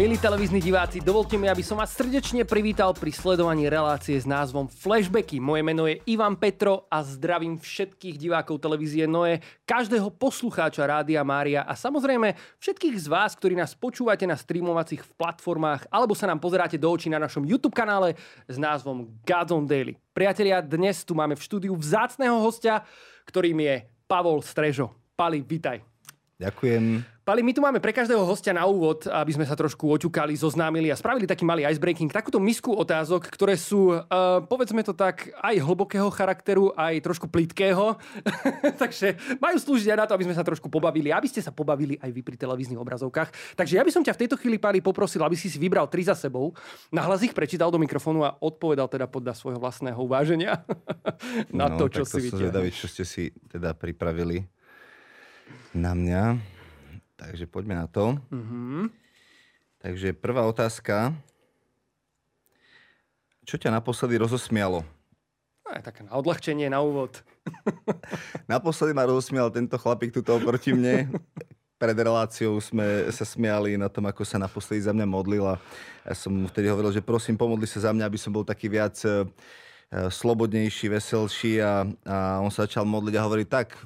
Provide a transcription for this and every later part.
Milí televízni diváci, dovolte mi, aby som vás srdečne privítal pri sledovaní relácie s názvom Flashbacky. Moje meno je Ivan Petro a zdravím všetkých divákov televízie Noé, každého poslucháča Rádia Mária a samozrejme všetkých z vás, ktorí nás počúvate na streamovacích platformách alebo sa nám pozeráte do očí na našom YouTube kanále s názvom Godzone Daily. Priatelia, dnes tu máme v štúdiu vzácneho hostia, ktorým je Pavol Strežo. Pali, vitaj. Ďakujem. Pali, my tu máme pre každého hostia na úvod, aby sme sa trošku oťukali, zoznámili a spravili taký malý icebreaking, takúto misku otázok, ktoré sú, povedzme to tak, aj hlbokého charakteru, aj trošku plytkého. Takže majú slúžiť aj na to, aby sme sa trošku pobavili, aby ste sa pobavili aj vy pri televíznych obrazovkách. Takže ja by som ťa v tejto chvíli, Pali, poprosil, aby si si vybral 3 za sebou, nahlas ich prečítal do mikrofónu a odpovedal teda podľa svojho vlastného uváženia na to, čo si vidíte. No, tak to sú zvedaví, čo ste si teda pripravili na mňa. Takže poďme na to. Mm-hmm. Takže prvá otázka. Čo ťa naposledy rozosmialo? Také na odľahčenie, na úvod. Naposledy ma rozosmial tento chlapík tuto oproti mne. Pred reláciou sme sa smiali na tom, ako sa naposledy za mňa modlil. A ja som mu vtedy hovoril, že prosím, pomodli sa za mňa, aby som bol taký viac slobodnejší, veselší. A on sa začal modliť a hovorí tak...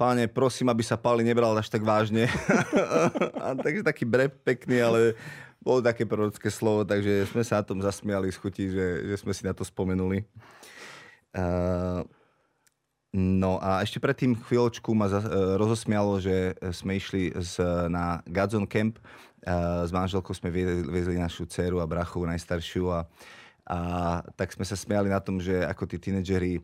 Páne, prosím, aby sa Pali nebral až tak vážne. A takže taký breb pekný, ale bolo také prorocké slovo, takže sme sa na tom zasmiali z chuti, že sme si na to spomenuli. No a ešte predtým chvíľočku ma rozosmialo, že sme išli na Godzone Camp. S manželkou sme viezli našu dceru a brachu, najstaršiu a tak sme sa smiali na tom, že ako tí tínedžeri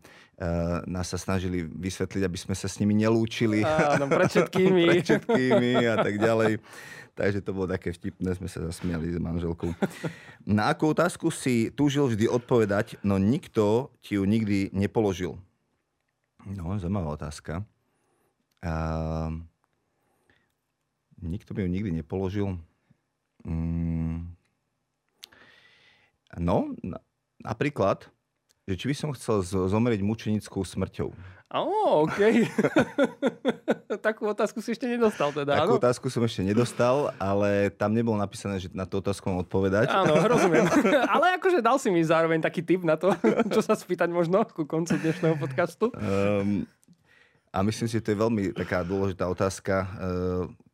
nás sa snažili vysvetliť, aby sme sa s nimi nelúčili. Áno, pred všetkými. Pred všetkými a tak ďalej. Takže to bolo také vtipné, sme sa zasmiali s manželkou. Na akú otázku si túžil vždy odpovedať, no nikto ti ju nikdy nepoložil? No, zaujímavá otázka. Nikto mi ju nikdy nepoložil. No, napríklad, že či by som chcel zomrieť mučenickou smrťou. Okej. Takú otázku si ešte nedostal teda, áno? Takú otázku som ešte nedostal, ale tam nebolo napísané, že na tú otázku mám odpovedať. Áno, rozumiem. Ale akože dal si mi zároveň taký tip na to, čo sa spýtať možno ku koncu dnešného podcastu. A myslím si, že to je veľmi taká dôležitá otázka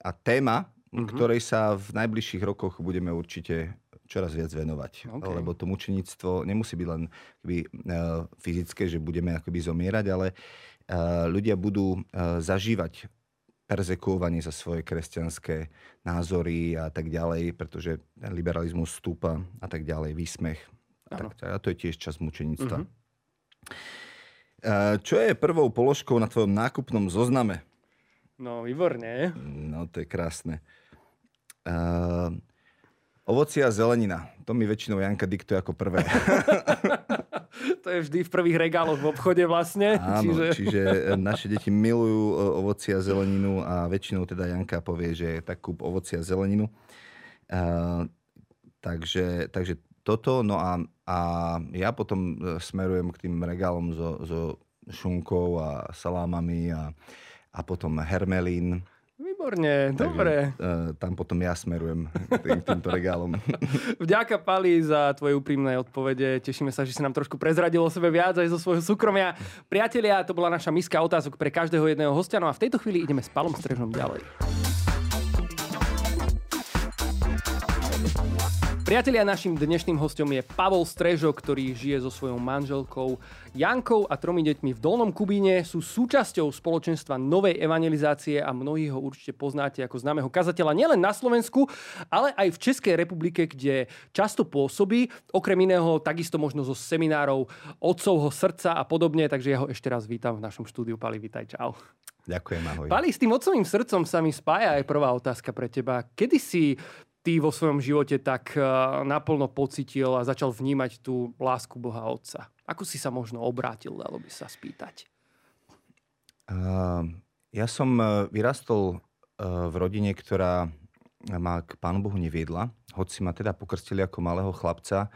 a téma, ktorej sa v najbližších rokoch budeme určite... čoraz viac venovať. Okay. Lebo to mučenictvo nemusí byť len fyzické, že budeme zomierať, ale ľudia budú zažívať perzekuovanie za svoje kresťanské názory a tak ďalej, pretože liberalizmus stúpa a tak ďalej, výsmech. A to je tiež čas mučenictva. Čo je prvou položkou na tvojom nákupnom zozname? No, výborné. No, to je krásne. Ovocie a zelenina. To mi väčšinou Janka diktuje ako prvé. To je vždy v prvých regáloch v obchode vlastne. Áno, čiže naše deti milujú ovocie a zeleninu a väčšinou teda Janka povie, že tak kúp ovocie a zeleninu. Takže toto. No a ja potom smerujem k tým regálom so šunkou a salámami a potom hermelín. Výborne, dobre. Tam potom ja smerujem týmto regálom. Vďaka, Pali, za tvoje úprimné odpovede. Tešíme sa, že si nám trošku prezradilo o sebe viac aj zo svojho súkromia. Priatelia, to bola naša miska otázok pre každého jedného hostia. No a v tejto chvíli ideme s Palom Strežom ďalej. Priatelia, našim dnešným hosťom je Pavol Strežo, ktorý žije so svojou manželkou Jankou a 3 deťmi v Dolnom Kubíne. Sú súčasťou spoločenstva Novej evanelizácie a mnohí ho určite poznáte ako známeho kazateľa nielen na Slovensku, ale aj v Českej republike, kde často pôsobí. Okrem iného takisto možno zo seminárov Otcovho srdca a podobne. Takže ja ho ešte raz vítam v našom štúdiu. Pali, vítaj, čau. Ďakujem, ahoj. Pali, s tým Otcovým srdcom sa mi spája aj prvá otázka pre teba. Kedy si ty vo svojom živote tak naplno pocítil a začal vnímať tú lásku Boha Otca? Ako si sa možno obrátil, dalo by sa spýtať? Ja som vyrastol v rodine, ktorá ma k Pánu Bohu neviedla. Hoci ma teda pokrstili ako malého chlapca.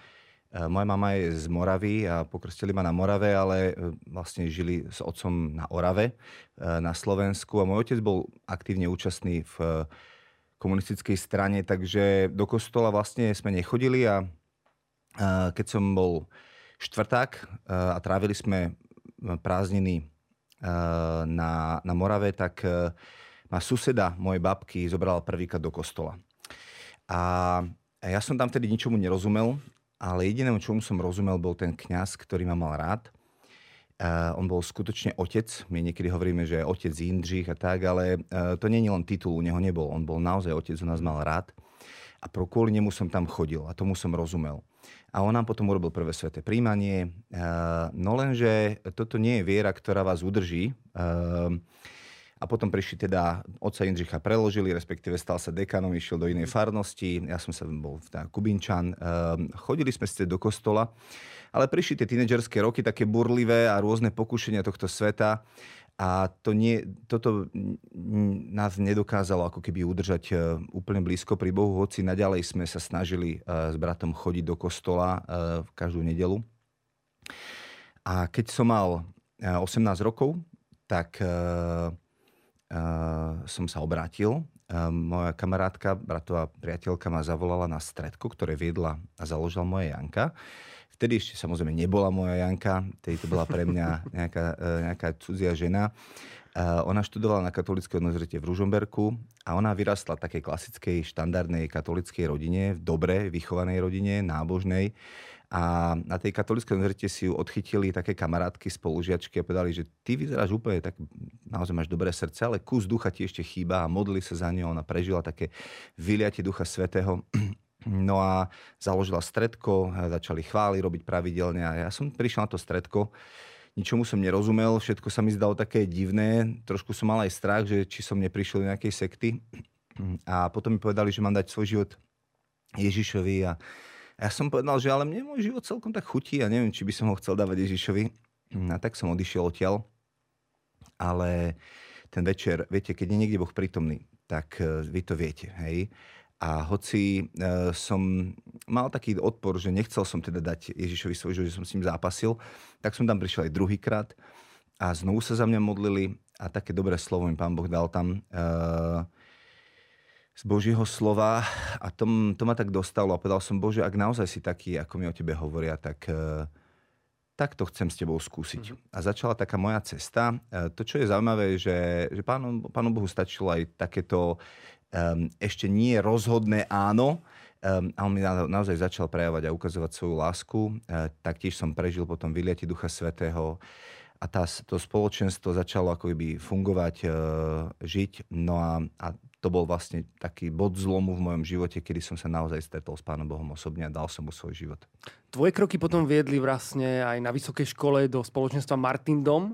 Moja mama je z Moravy a pokrstili ma na Morave, ale vlastne žili s otcom na Orave, na Slovensku. A môj otec bol aktívne účastný v komunistickej strane, takže do kostola vlastne sme nechodili a keď som bol štvrták a trávili sme prázdniny na Morave, tak ma suseda mojej babky zobrala prvýkrát do kostola. A ja som tam vtedy ničomu nerozumel, ale jedinému, čomu som rozumel, bol ten kňaz, ktorý ma mal rád. On bol skutočne otec. My niekedy hovoríme, že je otec Jindřich a tak, ale to nie je len titul, u neho nebol. On bol naozaj otec, on nás mal rád. A kvôli nemu som tam chodil a tomu som rozumel. A on nám potom urobil prvé sväté príjmanie. No lenže toto nie je viera, ktorá vás udrží. A potom prišli teda, otca Jindřicha preložili, respektíve stal sa dekanom, išiel do inej farnosti. Ja som sa bol teda Kubínčan. Chodili sme ste do kostola. Ale prišli tie tínedžerské roky, také burlivé a rôzne pokušenia tohto sveta a toto nás nedokázalo ako keby udržať úplne blízko pri Bohu, hoci naďalej sme sa snažili s bratom chodiť do kostola v každú nedelu. A keď som mal 18 rokov, tak som sa obrátil. Moja kamarátka, bratová priateľka ma zavolala na stredko, ktoré viedla a založila moja Janka. Vtedy ešte samozrejme nebola moja Janka, vtedy to bola pre mňa nejaká cudzia žena. Ona študovala na katolíckej univerzite v Ružomberku a ona vyrastla v takej klasickej, štandardnej katolíckej rodine, v dobre vychovanej rodine, nábožnej. A na tej katolíckej univerzite si ju odchytili také kamarátky, spolužiačky a povedali, že ty vyzeráš úplne tak, naozaj máš dobré srdce, ale kus ducha ti ešte chýba a modli sa za ňou. Ona prežila také vyliatie Ducha Svätého. No a založila stredko, začali chvály robiť pravidelne a ja som prišiel na to stredko, ničomu som nerozumel, všetko sa mi zdalo také divné, trošku som mal aj strach, že či som neprišiel do nejakej sekty a potom mi povedali, že mám dať svoj život Ježišovi a ja som povedal, že ale mne môj život celkom tak chutí a neviem, či by som ho chcel dávať Ježišovi a tak som odišiel odtiaľ, ale ten večer, viete, keď je niekde Boh prítomný, tak vy to viete, hej. A hoci som mal taký odpor, že nechcel som teda dať Ježišovi svoj život, že som s ním zápasil, tak som tam prišiel aj druhýkrát a znovu sa za mňa modlili a také dobré slovo mi Pán Boh dal tam z Božieho slova a to ma tak dostalo a povedal som, Bože, ak naozaj si taký, ako mi o tebe hovoria, tak to chcem s tebou skúsiť. A začala taká moja cesta. To, čo je zaujímavé, že Pánu Bohu stačilo aj takéto ešte nie rozhodné áno. A on mi naozaj začal prejavovať a ukazovať svoju lásku. Taktiež som prežil potom vyliatie Ducha Svätého a to spoločenstvo začalo akoby fungovať, žiť. No a to bol vlastne taký bod zlomu v mojom živote, kedy som sa naozaj stretol s Pánom Bohom osobne a dal som mu svoj život. Tvoje kroky potom viedli vlastne aj na vysokej škole do spoločenstva Martindom,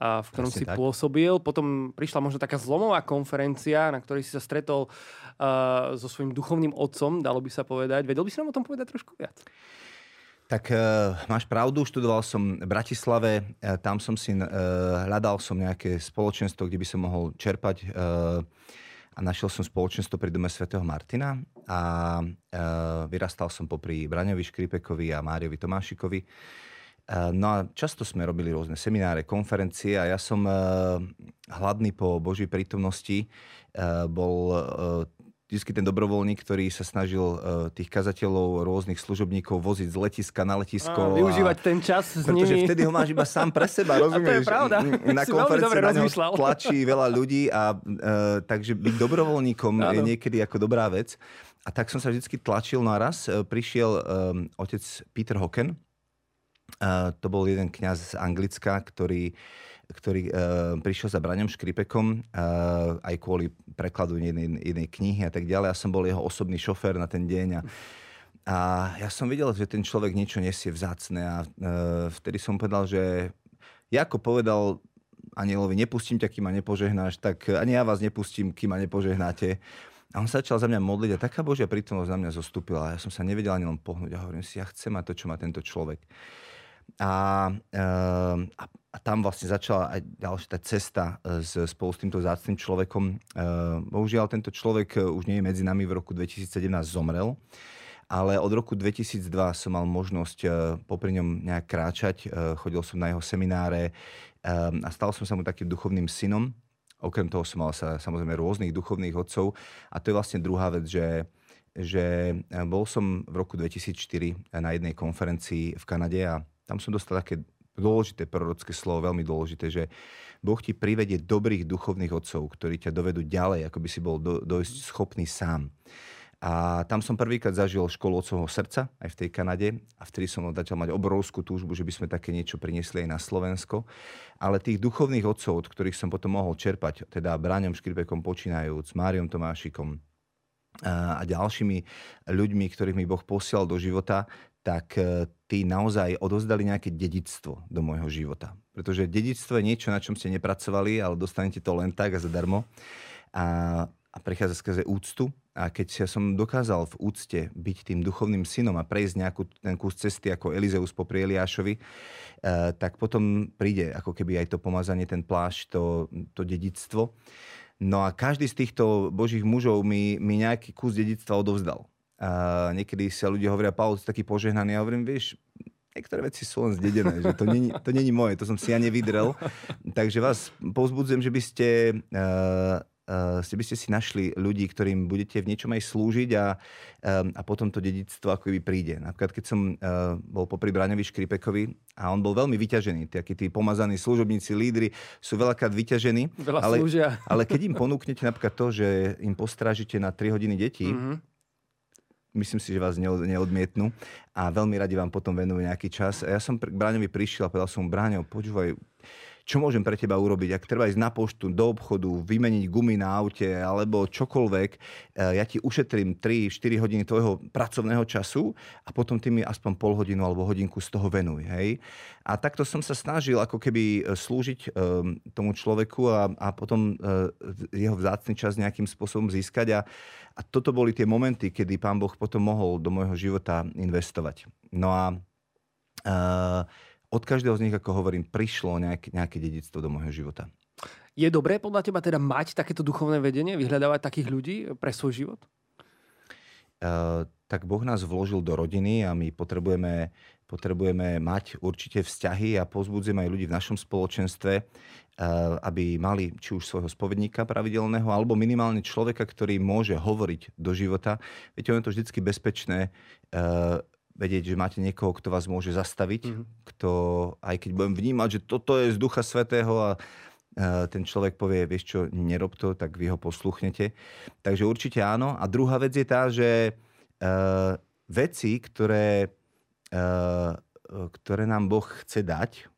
v ktorom si tak pôsobil. Potom prišla možno taká zlomová konferencia, na ktorej si sa stretol so svojím duchovným otcom, dalo by sa povedať. Vedel by si nám o tom povedať trošku viac? Tak máš pravdu, študoval som v Bratislave, tam som si hľadal som nejaké spoločenstvo, kde by som mohol čerpať a našiel som spoločenstvo pri dome svätého Martina a vyrastal som popri Braňovi Škrypekovi a Máriovi Tomášikovi. No a často sme robili rôzne semináre, konferencie a ja som hladný po Božej prítomnosti. Bol vždy ten dobrovoľník, ktorý sa snažil tých kazateľov, rôznych služobníkov voziť z letiska na letisko. A využívať ten čas s nimi. Pretože vtedy ho máš iba sám pre seba, rozumieš? A to je pravda. Na konferencii na neho tlačí veľa ľudí a takže byť dobrovoľníkom je niekedy ako dobrá vec. A tak som sa vždy tlačil. No a raz prišiel otec Peter Hocken. To bol jeden kňaz z Anglicka, ktorý prišiel za Braňom Škrypekom aj kvôli prekladu jednej knihy a tak ďalej. Ja som bol jeho osobný šofér na ten deň a ja som videl, že ten človek niečo nesie vzácne a vtedy som povedal, že Jakob povedal anjelovi, nepustím ťa, kým ma nepožehnáš, tak ani ja vás nepustím, kým ma nepožehnáte. A on sa začal za mňa modliť a taká Božia prítomnosť na mňa zostúpila. Ja som sa nevedel ani len pohnúť a hovorím si, ja chcem mať to, čo má tento človek. A tam vlastne začala aj ďalšia tá cesta spolu s týmto vzácnym človekom. Bohužiaľ, tento človek už nie je medzi nami, v roku 2017 zomrel, ale od roku 2002 som mal možnosť popri ňom nejak kráčať. Chodil som na jeho semináre a stal som sa mu takým duchovným synom. Okrem toho som mal sa samozrejme rôznych duchovných otcov. A to je vlastne druhá vec, že bol som v roku 2004 na jednej konferencii v Kanade a tam som dostal také dôležité prorocké slovo, veľmi dôležité, že Boh ti privedie dobrých duchovných otcov, ktorí ťa dovedú ďalej, ako by si bol dojsť schopný sám. A tam som prvýkrát zažil školu Otcovho srdca, aj v tej Kanade. A vtedy som začal mať obrovskú túžbu, že by sme také niečo priniesli aj na Slovensko. Ale tých duchovných otcov, od ktorých som potom mohol čerpať, teda Braňom Škrypekom počínajúc, Máriom Tomášikom a ďalšími ľuďmi, ktorých mi Boh posielal do života, tak tí naozaj odovzdali nejaké dedičstvo do môjho života. Pretože dedičstvo je niečo, na čom ste nepracovali, ale dostanete to len tak a zadarmo. A prechádza skrze úctu. A keď ja som dokázal v úcte byť tým duchovným synom a prejsť nejakú ten kus cesty ako Elizeus popri Eliášovi, tak potom príde ako keby aj to pomazanie, ten plášť, to dedičstvo. No a každý z týchto božích mužov mi nejaký kus dedičstva odovzdal. A niekedy sa ľudia hovoria, Pavol, to je taký požehnaný. Ja hovorím, vieš, niektoré veci sú len zdedené, že to není moje, to som si ja nevydrel. Takže vás povzbudzujem, že by ste si našli ľudí, ktorým budete v niečom aj slúžiť a potom to dedičstvo ako by príde. Napríklad, keď som bol popri Braňovi Škrypekovi a on bol veľmi vyťažený. Takí tí pomazaní služobníci, lídri sú veľakrát vyťažení. Veľa slúžia. Ale keď im ponúknete napríklad to, že im postrážite na 3 hodiny detí, myslím si, že vás neodmietnú a veľmi radi vám potom venujú nejaký čas. A ja som k Braňovi prišiel a povedal som mu, Braňo, počúvaj, čo môžem pre teba urobiť? Ak treba ísť na poštu, do obchodu, vymeniť gumy na aute alebo čokoľvek, ja ti ušetrím 3-4 hodiny tvojho pracovného času a potom ty mi aspoň pol hodinu alebo hodinku z toho venuj. Hej? A takto som sa snažil ako keby slúžiť tomu človeku a potom jeho vzácny čas nejakým spôsobom získať. A toto boli tie momenty, kedy Pán Boh potom mohol do môjho života investovať. No a od každého z nich, ako hovorím, prišlo nejaké dedičstvo do môjho života. Je dobré podľa teba teda mať takéto duchovné vedenie, vyhľadávať takých ľudí pre svoj život? Tak Boh nás vložil do rodiny a my potrebujeme mať určite vzťahy a povzbudzujeme aj ľudí v našom spoločenstve, aby mali či už svojho spovedníka pravidelného, alebo minimálne človeka, ktorý môže hovoriť do života. Viete, ono je to vždycky bezpečné, vedieť, že máte niekoho, kto vás môže zastaviť, kto, aj keď budem vnímať, že toto je z Ducha Svätého a ten človek povie, vieš čo, nerob to, tak vy ho posluchnete. Takže určite áno. A druhá vec je tá, že veci, ktoré nám Boh chce dať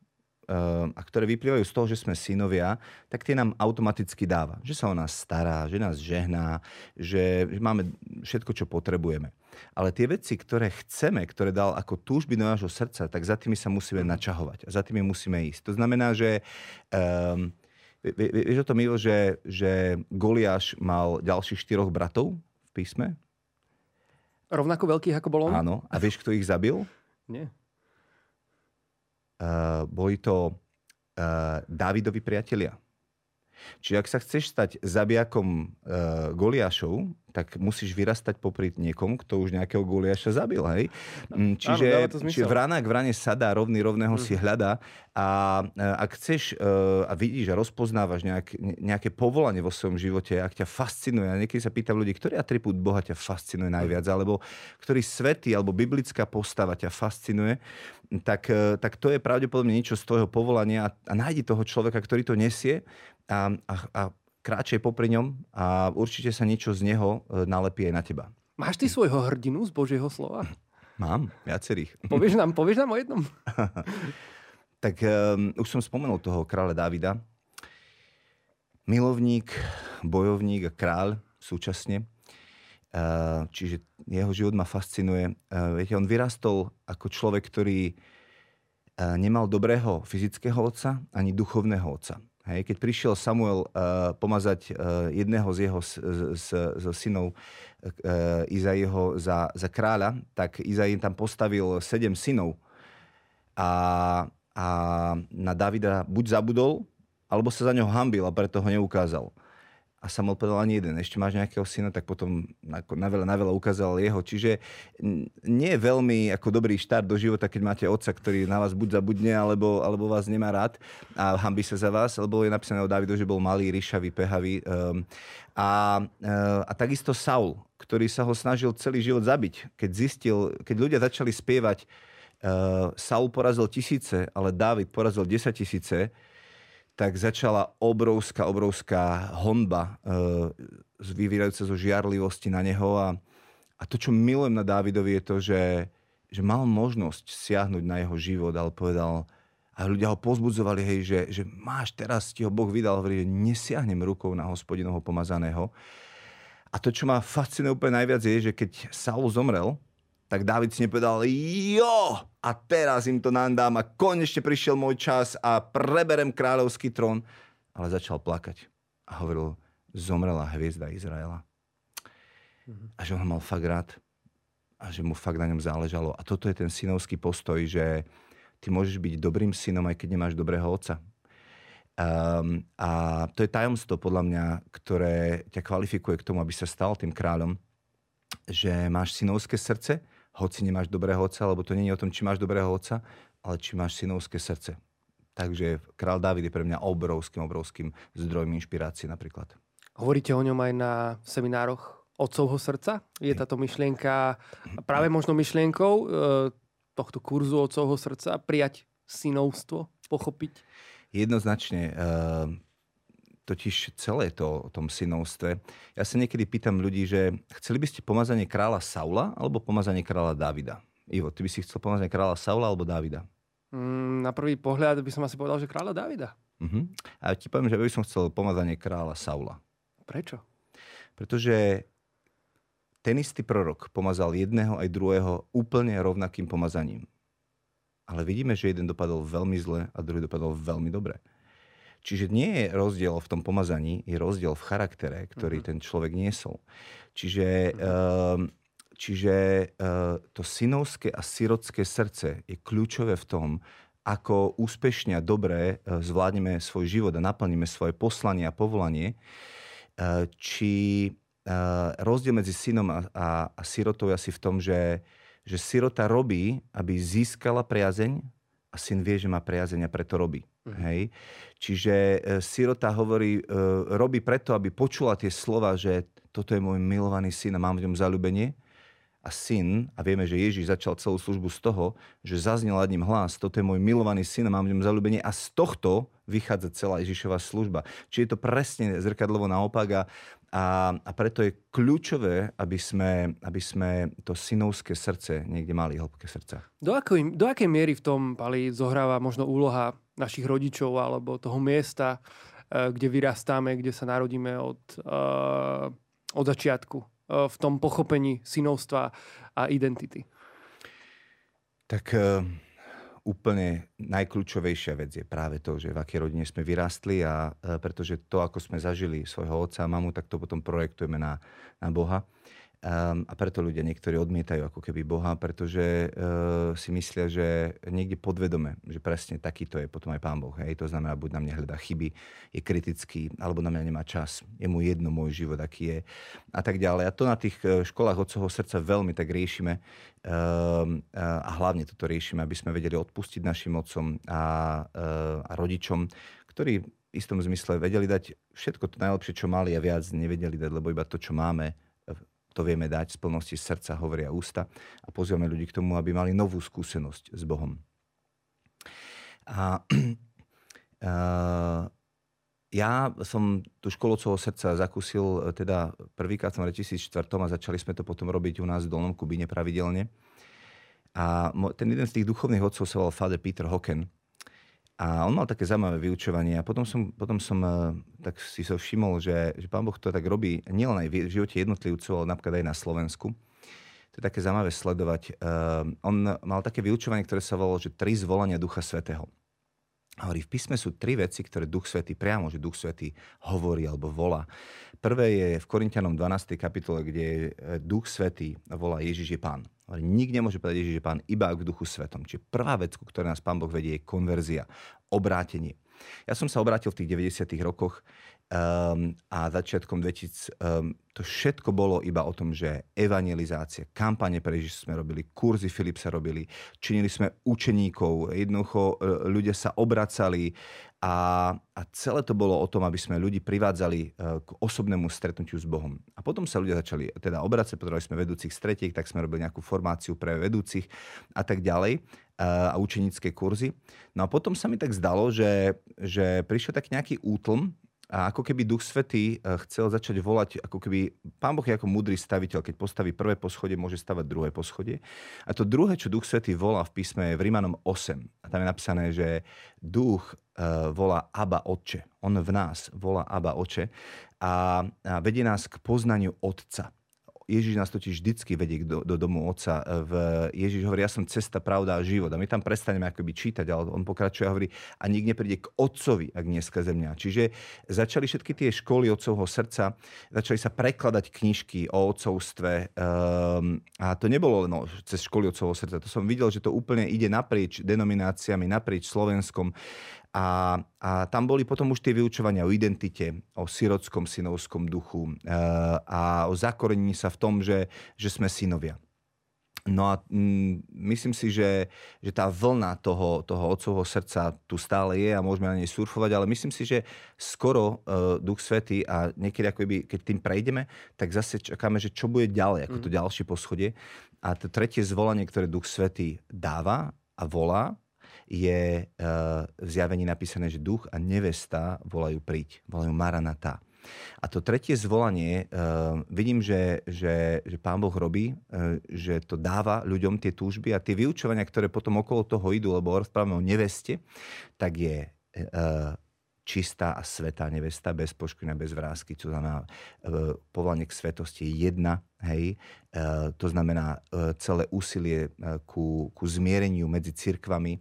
a ktoré vyplývajú z toho, že sme synovia, tak tie nám automaticky dáva. Že sa o nás stará, že nás žehná, že máme všetko, čo potrebujeme. Ale tie veci, ktoré chceme, ktoré dal ako túžby do nášho srdca, tak za tými sa musíme načahovať. A za tými musíme ísť. To znamená, že vieš o tom, Ivo, že Goliáš mal ďalších 4 bratov v písme? Rovnako veľkých, ako bol on? Áno. A vieš, kto ich zabil? Nie. Boli to Dávidovi priatelia. Čiže ak sa chceš stať zabijakom Goliášov, tak musíš vyrastať popri niekom, kto už nejakého Goliáša zabil. Hej? Čiže vrana k vrane sadá, rovný rovného si hľadá. A ak chceš a vidíš a rozpoznávaš nejaké povolanie vo svojom živote, ak ťa fascinuje, a niekedy sa pýtam ľudí, ktorý atribút Boha ťa fascinuje najviac, alebo ktorý svätý alebo biblická postava ťa fascinuje, tak to je pravdepodobne niečo z tvojho povolania a nájdi toho človeka, ktorý to nesie a kráčaj popri ňom a určite sa niečo z neho nalepí aj na teba. Máš ty svojho hrdinu z Božieho slova? Mám, viacerých. Povieš nám o jednom? Tak už som spomenul toho kráľa Dávida. Milovník, bojovník a kráľ súčasne. Čiže jeho život ma fascinuje. Viete, on vyrastol ako človek, ktorý nemal dobrého fyzického otca ani duchovného otca. Hej, keď prišiel Samuel pomazať jedného z jeho synov Izaiho za kráľa, tak Izai tam postavil 7 synov a na Dávida buď zabudol, alebo sa za ňoho hanbil a preto ho neukázal. A Samuel povedal, ani jeden, ešte máš nejakého syna, tak potom na veľa ukázal jeho. Čiže nie je veľmi ako dobrý štart do života, keď máte otca, ktorý na vás buď zabudne, alebo vás nemá rád a hanbí sa za vás, lebo je napísané o Dávidu, že bol malý, ryšavý, pehavý. A takisto Saul, ktorý sa ho snažil celý život zabiť. Keď ľudia začali spievať, Saul porazil 1000, ale Dávid porazil 10 000, tak začala obrovská honba vyvírajúca zo žiarlivosti na neho. A to, čo milujem na Dávidovi, je to, že mal možnosť siahnuť na jeho život, ale povedal, a ľudia ho povzbudzovali, hej, že máš teraz, ti ho Boh vydal, hovorí, že nesiahnem rukou na Hospodinovho pomazaného. A to, čo ma fascinuje úplne najviac, je, že keď Saul zomrel, tak Dávid si nepovedal, jo, a teraz im to nandám a konečne prišiel môj čas a preberem kráľovský trón. Ale začal plakať a hovoril, zomrela hviezda Izraela. A že on mal fakt rád a že mu fakt na ňom záležalo. A toto je ten synovský postoj, že ty môžeš byť dobrým synom, aj keď nemáš dobrého otca. A to je tajomstvo, podľa mňa, ktoré ťa kvalifikuje k tomu, aby sa stal tým kráľom, že máš synovské srdce, hoci nemáš dobrého otca, lebo to nie je o tom, či máš dobrého otca, ale či máš synovské srdce. Takže král Dávid je pre mňa obrovským zdrojom inšpirácie napríklad. Hovoríte o ňom aj na seminároch Otcovho srdca? Je táto myšlienka práve možno myšlienkou tohto kurzu Otcovho srdca? Prijať synovstvo? Pochopiť? Jednoznačne. Totiž celé to o tom synovstve. Ja sa niekedy pýtam ľudí, že chceli by ste pomazanie kráľa Saula alebo pomazanie kráľa Dávida? Ivo, ty by si chcel pomazanie kráľa Saula alebo Dávida? Na prvý pohľad by som asi povedal, že kráľa Dávida. A ti poviem, že by som chcel pomazanie kráľa Saula. Prečo? Pretože ten istý prorok pomazal jedného aj druhého úplne rovnakým pomazaním. Ale vidíme, že jeden dopadol veľmi zle a druhý dopadol veľmi dobre. Čiže nie je rozdiel v tom pomazaní, je rozdiel v charaktere, ktorý ten človek niesol. Čiže to synovské a sirotské srdce je kľúčové v tom, ako úspešne a dobre zvládneme svoj život a naplníme svoje poslanie a povolanie. Rozdiel medzi synom a sirotou je asi v tom, že sirota robí, aby získala priazeň, a syn vie, že má priazeň a preto robí. Hej? Čiže sirota hovorí, robí preto, aby počula tie slova, že toto je môj milovaný syn a mám v ňom zaľúbenie. A syn, a vieme, že Ježíš začal celú službu z toho, že zaznel nad ním hlas, toto je môj milovaný syn a mám v ňom zaľúbenie. A z tohto vychádza celá Ježišova služba. Čiže je to presne zrkadlovo naopak a preto je kľúčové, aby sme to synovské srdce niekde mali, hlboké srdca. Do akej miery v tom, Pali, zohráva možno úloha našich rodičov alebo toho miesta, kde vyrastáme, kde sa narodíme od začiatku v tom pochopení synovstva a identity? Tak úplne najkľúčovejšia vec je práve to, že v akej rodine sme vyrástli a pretože to, ako sme zažili svojho otca a mamu, tak to potom projektujeme na Boha. A preto ľudia niektorí odmietajú ako keby Boha, pretože si myslia, že niekde podvedome, že presne takýto je potom aj Pán Boh. Hej? To znamená, buď na mňa hľadá chyby, je kritický, alebo na mňa nemá čas, je mu jedno môj život, aký je a tak ďalej. A to na tých školách Otcovho srdca veľmi tak riešime a hlavne toto riešime, aby sme vedeli odpustiť našim otcom a rodičom, ktorí v istom zmysle vedeli dať všetko to najlepšie, čo mali a viac nevedeli dať, lebo iba to, čo máme, to vieme dať, z plnosti srdca hovoria ústa a pozývame ľudí k tomu, aby mali novú skúsenosť s Bohom. Ja som tú školu Otcovho srdca zakúsil, teda prvýkrát som v 2004 a začali sme to potom robiť u nás v Dolnom Kubíne pravidelne. A ten jeden z tých duchovných otcov sa volal Father Peter Hocken. A on mal také zaujímavé vyučovanie a potom som tak si so všimol, že Pán Boh to tak robí nielen aj v živote jednotlivcov, ale napríklad aj na Slovensku. To je také zaujímavé sledovať. On mal také vyučovanie, ktoré sa volalo, že 3 zvolania Ducha Svätého. Hovorí, v písme sú 3 veci, ktoré Duch Svätý priamo, že Duch Svätý hovorí alebo volá. Prvé je v Korintianom 12. kapitole, kde Duch Svätý volá Ježiš je Pán. Nikto nemôže povedať, že Pán iba v Duchu Svetom. Čiže prvá vec, ku ktorej nás Pán Boh vedie, je konverzia, obrátenie. Ja som sa obrátil v tých 90. rokoch a začiatkom 2000, to všetko bolo iba o tom, že evangelizácia, kampane pre Ježiša sme robili, kurzy Filip sa robili, činili sme učeníkov, jednoducho ľudia sa obracali a celé to bolo o tom, aby sme ľudí privádzali k osobnému stretnutiu s Bohom. A potom sa ľudia začali teda obracať, potrebovali sme vedúcich stretiek, tak sme robili nejakú formáciu pre vedúcich a tak ďalej a učenícke kurzy. No a potom sa mi tak zdalo, že prišiel tak nejaký útlm, a ako keby Duch Svätý chcel začať volať, ako keby Pán Boh je ako múdry staviteľ, keď postaví prvé poschodie, môže stavať druhé poschodie. A to druhé, čo Duch Svätý volá v písme je v Rimanom 8. A tam je napísané, že Duch volá Abba Otče. On v nás volá Abba Otče a vedie nás k poznaniu Otca. Ježiš nás totiž vždycky vedie do domu Otca. Ježiš hovorí, ja som cesta, pravda a život. A my tam prestaneme akoby čítať, ale on pokračuje a hovorí, a nikde príde k Otcovi, ak nie skrze mňa. Čiže začali všetky tie školy Otcovho srdca, začali sa prekladať knižky o otcovstve. A to nebolo len cez školy Otcovho srdca. To som videl, že to úplne ide naprieč denomináciami, naprieč Slovenskom. A tam boli potom už tie vyučovania o identite, o sirotskom synovskom duchu a o zakorenení sa v tom, že sme synovia. No a myslím si, že tá vlna toho Otcovho srdca tu stále je a môžeme na nej surfovať, ale myslím si, že skoro Duch Svätý a niekedy akoby, keď tým prejdeme, tak zase čakáme, že čo bude ďalej, ako to ďalšie poschodie. A to tretie zvolanie, ktoré Duch Svätý dáva a volá, je v Zjavení napísané, že duch a nevesta volajú príď, volajú Maranatá. A to tretie zvolanie, vidím, že Pán Boh robí, že to dáva ľuďom tie túžby a tie vyučovania, ktoré potom okolo toho idú, lebo rozprávame o neveste, tak je čistá a svätá nevesta, bez poškvrny, bez vrásky, čo znamená povolanie k svetosti jedna. Hej. To znamená celé úsilie ku zmiereniu medzi cirkvami.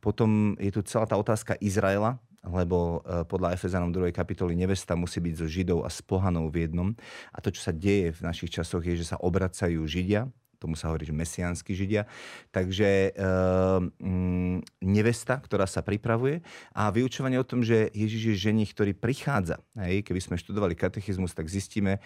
Potom je tu celá tá otázka Izraela, lebo podľa Efezanom 2. kapitoly nevesta musí byť so Židov a s pohanou v jednom. A to, čo sa deje v našich časoch, je, že sa obracajú Židia, tomu sa hovorí, že mesiánsky Židia. Takže nevesta, ktorá sa pripravuje a vyučovanie o tom, že Ježiš je ženich, ktorý prichádza. Hej, keby sme študovali katechizmus, tak zistíme,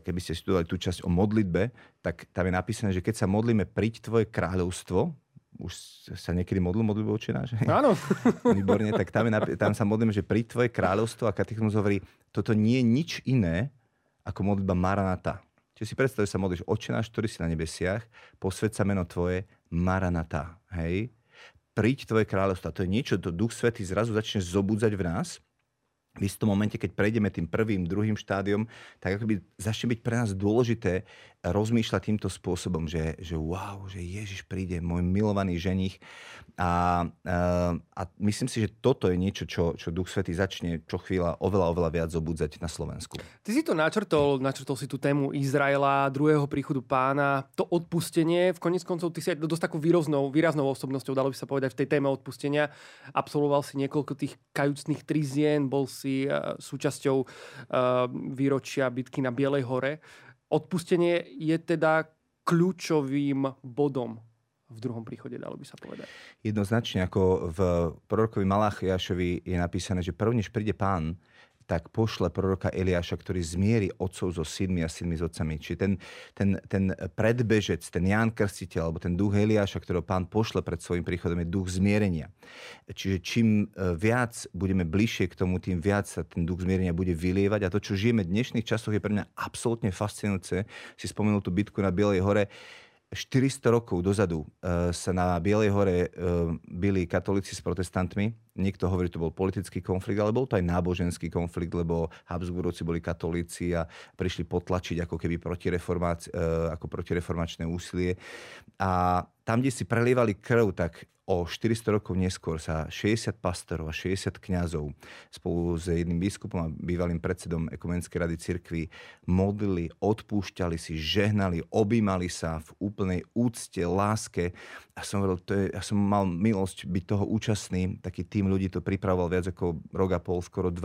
keby ste študovali tú časť o modlitbe, tak tam je napísané, že keď sa modlíme príď tvoje kráľovstvo, už sa niekedy modlil modlitbou Otče náš? Áno. Výborne, tak tam sa modlíme, že príď tvoje kráľovstvo a katechizmus hovorí, toto nie je nič iné ako modlitba Maranatá. Čiže si predstav, že sa modlíš Otče náš, ktorý si na nebesiach, posväť sa meno tvoje, Maranatá, hej? Príď tvoje kráľovstvo. To je niečo, to Duch Svätý zrazu začne zobudzať v nás. V istom momente, keď prejdeme tým prvým, druhým štádiom, tak akoby začne byť pre nás dôležité rozmýšľať týmto spôsobom, že wow, že Ježiš príde, môj milovaný ženich. A myslím si, že toto je niečo, čo Duch Svätý začne čo chvíľa oveľa viac zobudzať na Slovensku. Ty si to načrtol si tú tému Izraela, druhého príchodu Pána, to odpustenie. V koniec koncov ty si aj dosť takú výraznou osobnosťou, dalo by sa povedať, v tej téme odpustenia. Absolvoval si niekoľko tých kajúcnych trizien, bol si súčasťou výročia bitky na Bielej hore. Odpustenie je teda kľúčovým bodom v druhom príchode, dalo by sa povedať. Jednoznačne, ako v prorokovi Malachiášovi je napísané, že prv než príde Pán, tak pošle proroka Eliáša, ktorý zmierí otcov so synmi a synmi s otcami. Čiže ten predbežec, ten Ján Krstiteľ, alebo ten duch Eliáša, ktorého Pán pošle pred svojím príchodom, je duch zmierenia. Čiže čím viac budeme bližšie k tomu, tým viac sa ten duch zmierenia bude vylievať. A to, čo žijeme v dnešných časoch, je pre mňa absolútne fascinujúce. Si spomenul tú bitku na Bielej hore. 400 rokov dozadu sa na Bielej hore bili katolíci s protestantmi. Niekto hovorí, že to bol politický konflikt, ale bol to aj náboženský konflikt, lebo Habsburgovci boli katolíci a prišli potlačiť ako keby protireformačné úsilie. A tam, kde si prelievali krv, tak o 400 rokov neskôr sa 60 pastorov a 60 kňazov spolu s jedným biskupom a bývalým predsedom Ekumenskej rady cirkvi modlili, odpúšťali si, žehnali, objímali sa v úplnej úcte, láske. A ja som mal milosť byť toho účastný. Taký tým ľudí to pripravoval viac ako rok a pol, skoro 2.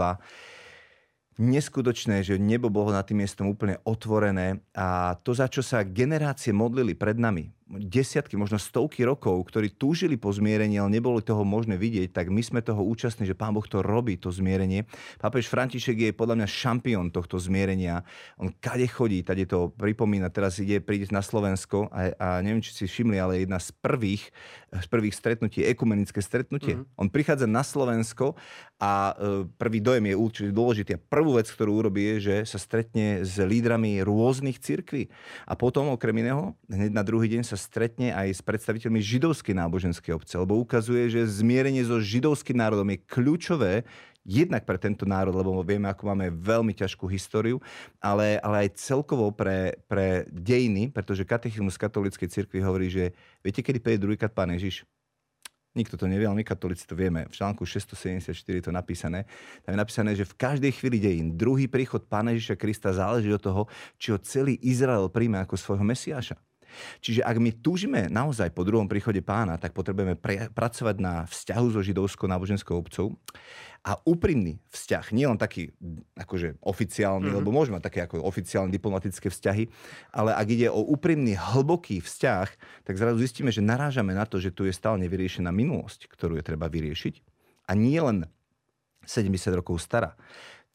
Neskutočné, že nebo bolo nad tým miestom úplne otvorené. A to, za čo sa generácie modlili pred nami, desiatky, možno stovky rokov, ktorí túžili po zmierení, ale nebolo toho možné vidieť, tak my sme toho účastní, že Pán Boh to robí, to zmierenie. Pápež František je podľa mňa šampión tohto zmierenia. On kade chodí, tady to pripomína, teraz príde na Slovensko a neviem, či si všimli, ale jedna z prvých stretnutí, ekumenické stretnutie. On prichádza na Slovensko a prvý dojem je určite dôležitý. A prvú vec, ktorú urobí, je, že sa stretne s lídrami rôznych cirkví. A potom, okrem iného, hneď na druhý deň sa stretne aj s predstaviteľmi židovskej náboženskej obce, lebo ukazuje, že zmierenie so židovským národom je kľúčové jednak pre tento národ, lebo vieme, ako máme veľmi ťažkú históriu, ale aj celkovo pre dejiny, pretože katechizmus katolíckej cirkvi hovorí, že viete, kedy príde druhýkrát Pán Ježiš? Nikto to nevie, ale my katolíci to vieme. V článku 674 je to napísané. Tam je napísané, že v každej chvíli dejín druhý príchod Pána Ježiša Krista záleží od toho, či ho celý Izrael príjme ako svojho Mesiáša. Čiže ak my túžime naozaj po druhom príchode Pána, tak potrebujeme pracovať na vzťahu so židovskou náboženskou obcou. A úprimný vzťah, nie len taký akože oficiálny, lebo môžeme mať také ako oficiálne diplomatické vzťahy, ale ak ide o úprimný, hlboký vzťah, tak zrazu zistíme, že narážame na to, že tu je stále nevyriešená minulosť, ktorú je treba vyriešiť. A nie len 70 rokov stará.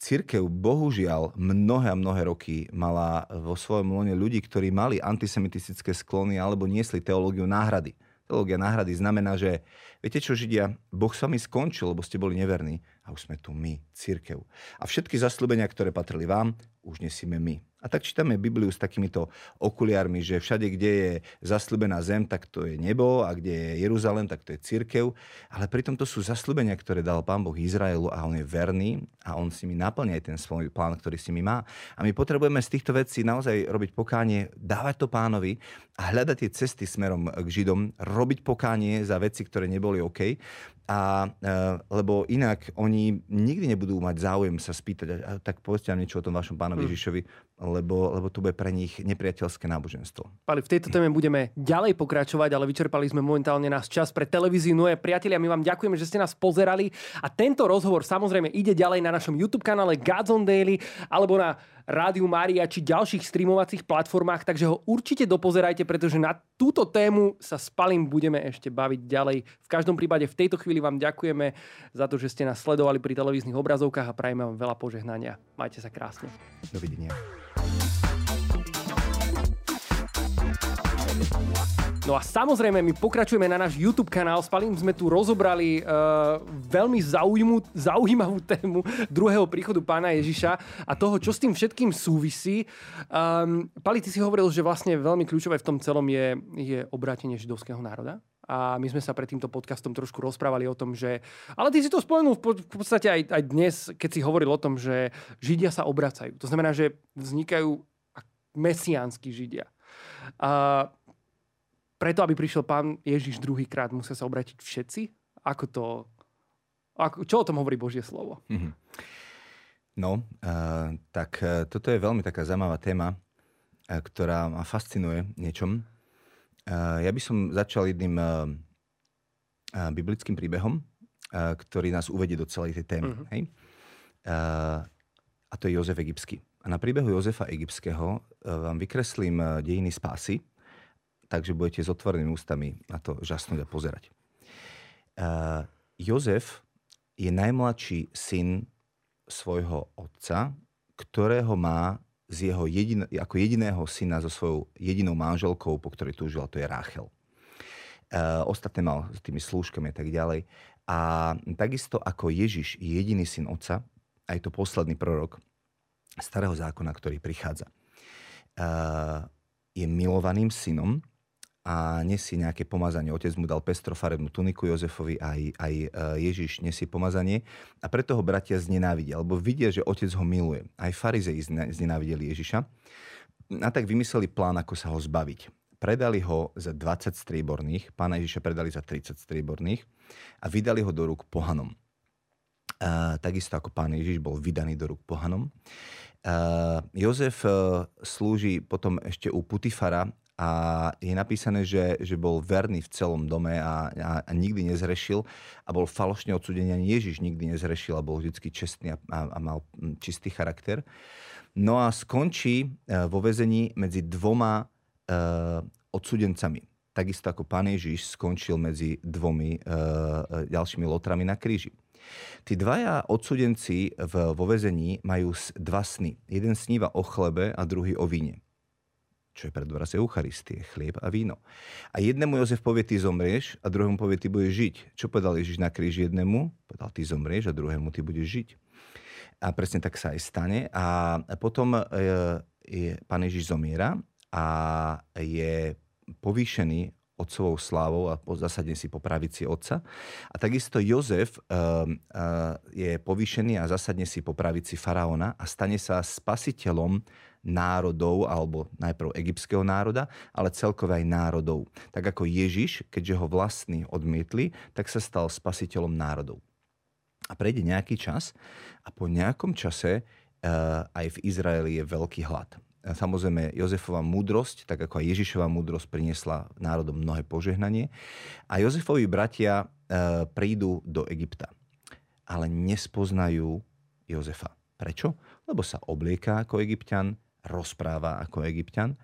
Cirkev bohužiaľ mnohé roky mala vo svojom lone ľudí, ktorí mali antisemitistické sklony alebo niesli teológiu náhrady. Teológia náhrady znamená, že viete čo, Židia, Boh s vami skončil, lebo ste boli neverní a už sme tu my, cirkev. A všetky zasľúbenia, ktoré patrili vám, už nesíme my. A tak čítame Bibliu s takýmito okuliármi, že všade, kde je zasľúbená zem, tak to je nebo, a kde je Jeruzalém, tak to je cirkev. Ale pritom to sú zasľúbenia, ktoré dal Pán Boh Izraelu a on je verný a on si mi naplňa aj ten svoj plán, ktorý si mi má. A my potrebujeme z týchto vecí naozaj robiť pokánie, dávať to Pánovi a hľadať tie cesty smerom k Židom, robiť pokánie za veci, ktoré neboli OK. Lebo inak oni nikdy nebudú mať záujem sa spýtať, tak povedzte nám niečo o tom vašom Pánovi Ježišovi, lebo to bude pre nich nepriateľské náboženstvo. Pali, v tejto téme budeme ďalej pokračovať, ale vyčerpali sme momentálne náš čas pre televíziu Noé. Priatelia, my vám ďakujeme, že ste nás pozerali a tento rozhovor samozrejme ide ďalej na našom YouTube kanále Godzone Daily alebo na Rádiu Mária či ďalších streamovacích platformách, takže ho určite dopozerajte, pretože na túto tému sa s Palim budeme ešte baviť ďalej. V každom prípade v tejto chvíli vám ďakujeme za to, že ste nás sledovali pri televíznych obrazovkách a prajeme vám veľa požehnania. Majte sa krásne. Dovidenia. No a samozrejme, my pokračujeme na náš YouTube kanál. S Palim sme tu rozobrali veľmi zaujímavú tému druhého príchodu Pána Ježiša a toho, čo s tým všetkým súvisí. Pali, ty si hovoril, že vlastne veľmi kľúčové v tom celom je obrátenie židovského národa. A my sme sa pred týmto podcastom trošku rozprávali o tom, že... Ale ty si to spomenul v podstate aj dnes, keď si hovoril o tom, že Židia sa obracajú. To znamená, že vznikajú mesiánsky Židia. A preto, aby prišiel Pán Ježiš druhýkrát, musia sa obrátiť všetci? Čo o tom hovorí Božie slovo? Tak toto je veľmi taká zaujímavá téma, ktorá ma fascinuje niečom. Ja by som začal jedným biblickým príbehom, ktorý nás uvedie do celej tej témy. Hej? A to je Jozef egyptský. A na príbehu Jozefa egyptského vám vykreslím dejiny spásy, takže budete s otvorenými ústami na to žasnúť a pozerať. Jozef je najmladší syn svojho otca, ktorého má ako jediného syna so svojou jedinou manželkou, po ktorej túžila, to je Ráchel. Ostatné mal s tými slúžkami a tak ďalej. A takisto ako Ježiš je jediný syn otca, aj to posledný prorok starého zákona, ktorý prichádza. Je milovaným synom a nesie nejaké pomazanie. Otec mu dal pestrofarebnú tuniku Jozefovi, aj Ježiš nesie pomazanie a preto ho bratia znenávidia, alebo vidia, že otec ho miluje. Aj farizei znenávideli Ježiša a tak vymysleli plán, ako sa ho zbaviť. Predali ho za 20 strieborných, Pána Ježiša predali za 30 strieborných a vydali ho do rúk pohanom. Takisto ako Pán Ježiš bol vydaný do rúk pohanom. Jozef slúži potom ešte u Putifara a je napísané, že bol verný v celom dome a nikdy nezrešil a bol falošne odsudený. Ani Ježiš nikdy nezrešil a bol vždy čestný a mal čistý charakter. No a skončí vo väzení medzi dvoma odsudencami. takisto ako Pán Ježiš skončil medzi dvomi ďalšími lotrami na kríži. Tí dvaja odsudenci vo väzení majú dva sny. Jeden sníva o chlebe a druhý o víne. Čo je predobraz Eucharistie, chlieb a víno. A jednému Jozef povie, ty zomrieš, a druhému povie, ty budeš žiť. Čo povedal Ježiš na kríži jednému? Povedal, ty zomrieš, a druhému, ty budeš žiť. A presne tak sa aj stane. A potom Pán Ježiš zomiera a je povýšený Otcovou slávou a zasadne si po pravici Otca. A takisto Jozef je povýšený a zasadne si po pravici faraóna a stane sa spasiteľom národov, alebo najprv egyptského národa, ale celkové aj národov. Tak ako Ježiš, keďže ho vlastní odmietli, tak sa stal spasiteľom národov. A prejde nejaký čas a po nejakom čase aj v Izraeli je veľký hlad. Samozrejme, Jozefova múdrosť, tak ako aj Ježišova múdrosť, priniesla národom mnohé požehnanie. A Jozefovi bratia prídu do Egypta, ale nespoznajú Jozefa. Prečo? Lebo sa oblieká ako Egypťan, rozpráva ako Egypťan.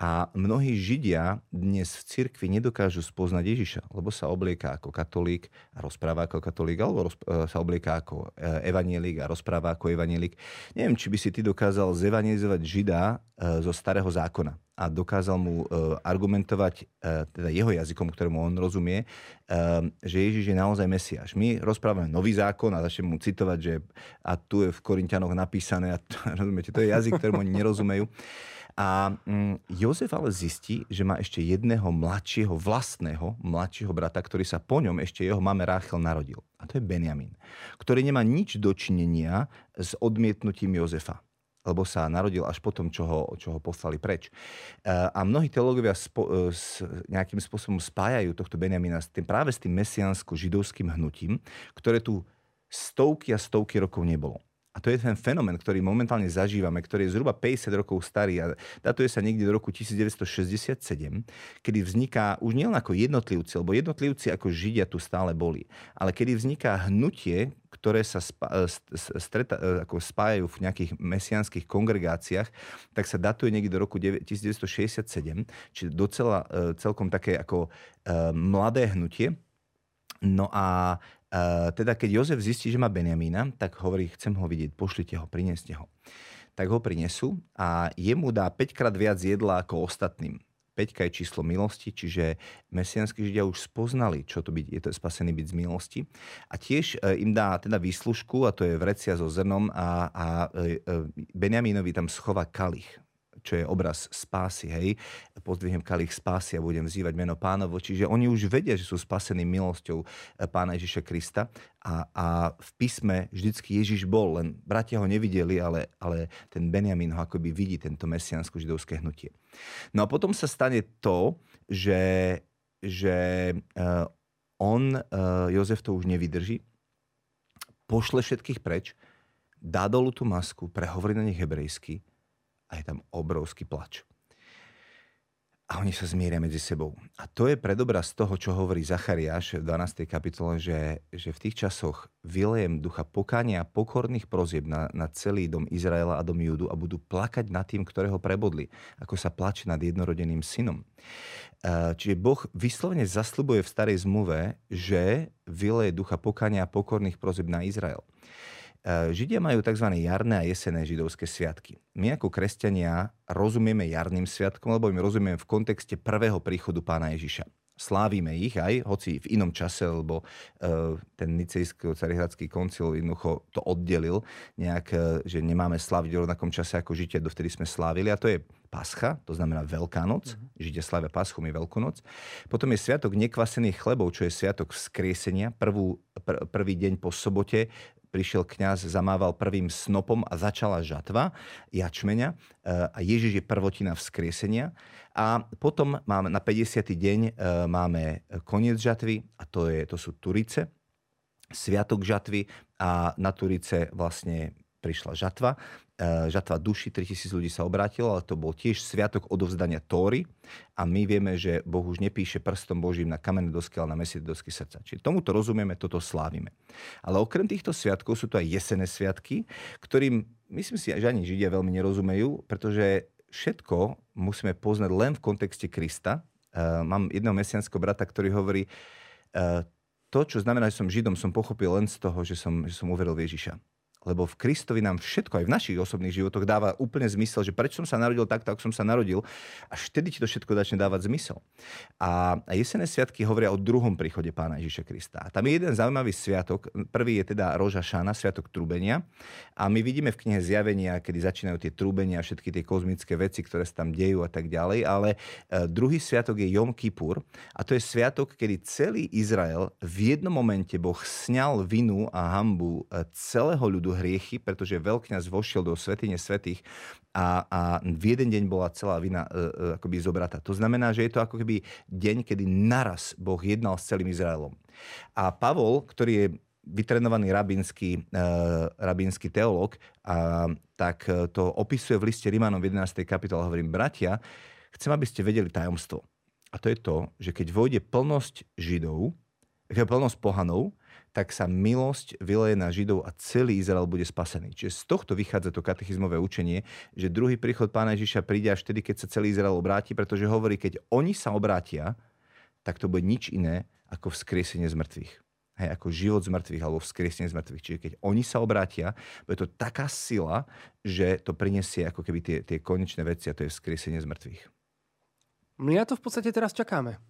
A mnohí Židia dnes v cirkvi nedokážu spoznať Ježiša, lebo sa oblieka ako katolík a rozpráva ako katolík, alebo sa oblieka ako evanjelik a rozpráva ako evanjelik. Neviem, či by si ty dokázal zevanjelizovať Žida zo Starého zákona a dokázal mu argumentovať teda jeho jazykom, ktorému on rozumie, že Ježiš je naozaj Mesiáš. My rozprávame Nový zákon a začneme mu citovať, že a tu je v Korintianoch napísané, a rozumiete, to je jazyk, ktorému oni nerozumejú. A Jozef ale zistí, že má ešte jedného mladšieho, vlastného mladšieho brata, ktorý sa po ňom ešte jeho mame Ráchel narodil. A to je Benjamín, ktorý nemá nič dočinenia s odmietnutím Jozefa, lebo sa narodil až potom, čo ho poslali preč. A mnohí teológovia nejakým spôsobom spájajú tohto Benjamína práve s tým mesiánsko-židovským hnutím, ktoré tu stovky a stovky rokov nebolo. A to je ten fenomén, ktorý momentálne zažívame, ktorý je zhruba 50 rokov starý a datuje sa niekde do roku 1967, kedy vzniká už nielen ako jednotlivci, lebo jednotlivci ako Židia tu stále boli, ale kedy vzniká hnutie, ktoré sa spájajú v nejakých mesianských kongregáciách, tak sa datuje niekde do roku 1967, čiže docela celkom také ako mladé hnutie. No a teda keď Jozef zistí, že má Benjamína, tak hovorí, chcem ho vidieť, pošlite ho, prineste ho. Tak ho prinesú a jemu dá 5-krát viac jedla ako ostatným. 5 je číslo milosti, čiže mesianskí Židia už spoznali, čo to byť, je to spasený byť z milosti. A tiež im dá teda výslužku, a to je vrecia so zrnom, a Benjamínovi tam schová kalich, čo je obraz spásy, hej. Pozdvihnem kalich spásy a budem vzývať meno Pánovo. Čiže oni už vedia, že sú spasení milosťou Pána Ježiša Krista. A v písme vždycky Ježiš bol, len bratia ho nevideli, ale ten Benjamín ho akoby vidí, tento mesiansko-židovské hnutie. No a potom sa stane to, že on, Jozef, to už nevydrží, pošle všetkých preč, dá dolu tú masku, prehovorí na nich hebrejsky, a je tam obrovský plač. A oni sa zmieria medzi sebou. A to je predobraz toho, čo hovorí Zachariáš v 12. kapitole, že v tých časoch vylejem ducha pokánia a pokorných prosieb na celý dom Izraela a dom Júdu a budú plakať nad tým, ktorého prebodli, ako sa plače nad jednorodeným synom. Čiže Boh vyslovene zasľubuje v starej zmluve, že vyleje ducha pokánia a pokorných prosieb na Izrael. Židia majú tzv. Jarné a jesenné židovské sviatky. My ako kresťania rozumieme jarným sviatkom, lebo im rozumieme v kontexte prvého príchodu Pána Ježiša. Slávime ich aj, hoci v inom čase, lebo ten Nicejsko-carihradský koncil jednoducho to oddelil nejak, že nemáme sláviť v rovnakom čase ako Židia, dovtedy sme slávili. A to je Pascha, to znamená Veľká noc. Židia slávia Paschu, my Veľkú noc. Potom je sviatok nekvasených chlebov, čo je sviatok vzkriesenia, prvý deň po sobote. Prišiel kňaz, zamával prvým snopom a začala žatva jačmeňa a Ježiš je prvotina vzkriesenia. A potom máme na 50. deň máme koniec žatvy a to sú Turice, sviatok žatvy a na Turice vlastne prišla žatva. Žatva duši, 3000 ľudí sa obrátilo, ale to bol tiež sviatok odovzdania Tóry a my vieme, že Boh už nepíše prstom Božím na kamenné dosky, ale na mesiac dosky srdca. Čiže tomuto rozumieme, toto slávime. Ale okrem týchto sviatkov sú to aj jesenné sviatky, ktorým myslím si, že ani Židia veľmi nerozumejú, pretože všetko musíme poznať len v kontexte Krista Mám jedného mesianského brata, ktorý hovorí, to, čo znamená, že som Židom, som pochopil len z toho, že som uveril v Ježiša. Lebo v Kristovi nám všetko, aj v našich osobných životoch, dáva úplne zmysel, že prečo som sa narodil takto, ako som sa narodil, až vtedy ti to všetko začne dávať zmysel. A jesenné sviatky hovoria o druhom príchode Pána Ježiša Krista. A tam je jeden zaujímavý sviatok, prvý je teda Roža Šana, sviatok trúbenia. A my vidíme v knihe Zjavenia, kedy začínajú tie trúbenia, všetky tie kozmické veci, ktoré sa tam dejú a tak ďalej, ale druhý sviatok je Jom Kipur, a to je sviatok, kedy celý Izrael v jednom momente Boh sňal vinu a hanbu celého ľudu hriechy, pretože veľkňaz vošiel do svätyne svätých a v jeden deň bola celá vina akoby zobratá. To znamená, že je to ako keby deň, kedy naraz Boh jednal s celým Izraelom. A Pavol, ktorý je vytrenovaný rabínsky teológ, tak to opisuje v liste Rimanom v 11. kapitole. Hovorím, bratia, chcem, aby ste vedeli tajomstvo. A to je to, že keď vojde plnosť pohanov, tak sa milosť vyleje na Židov a celý Izrael bude spasený. Čiže z tohto vychádza to katechizmové učenie, že druhý príchod Pána Ježiša príde až vtedy, keď sa celý Izrael obráti, pretože hovorí, keď oni sa obrátia, tak to bude nič iné ako vzkriesenie z mŕtvych. Hej, ako život z mŕtvych alebo vzkriesenie z mŕtvych. Čiže keď oni sa obrátia, bude to taká sila, že to prinesie ako keby tie konečné veci, a to je vzkriesenie z mŕtvych. My na to v podstate teraz čakáme.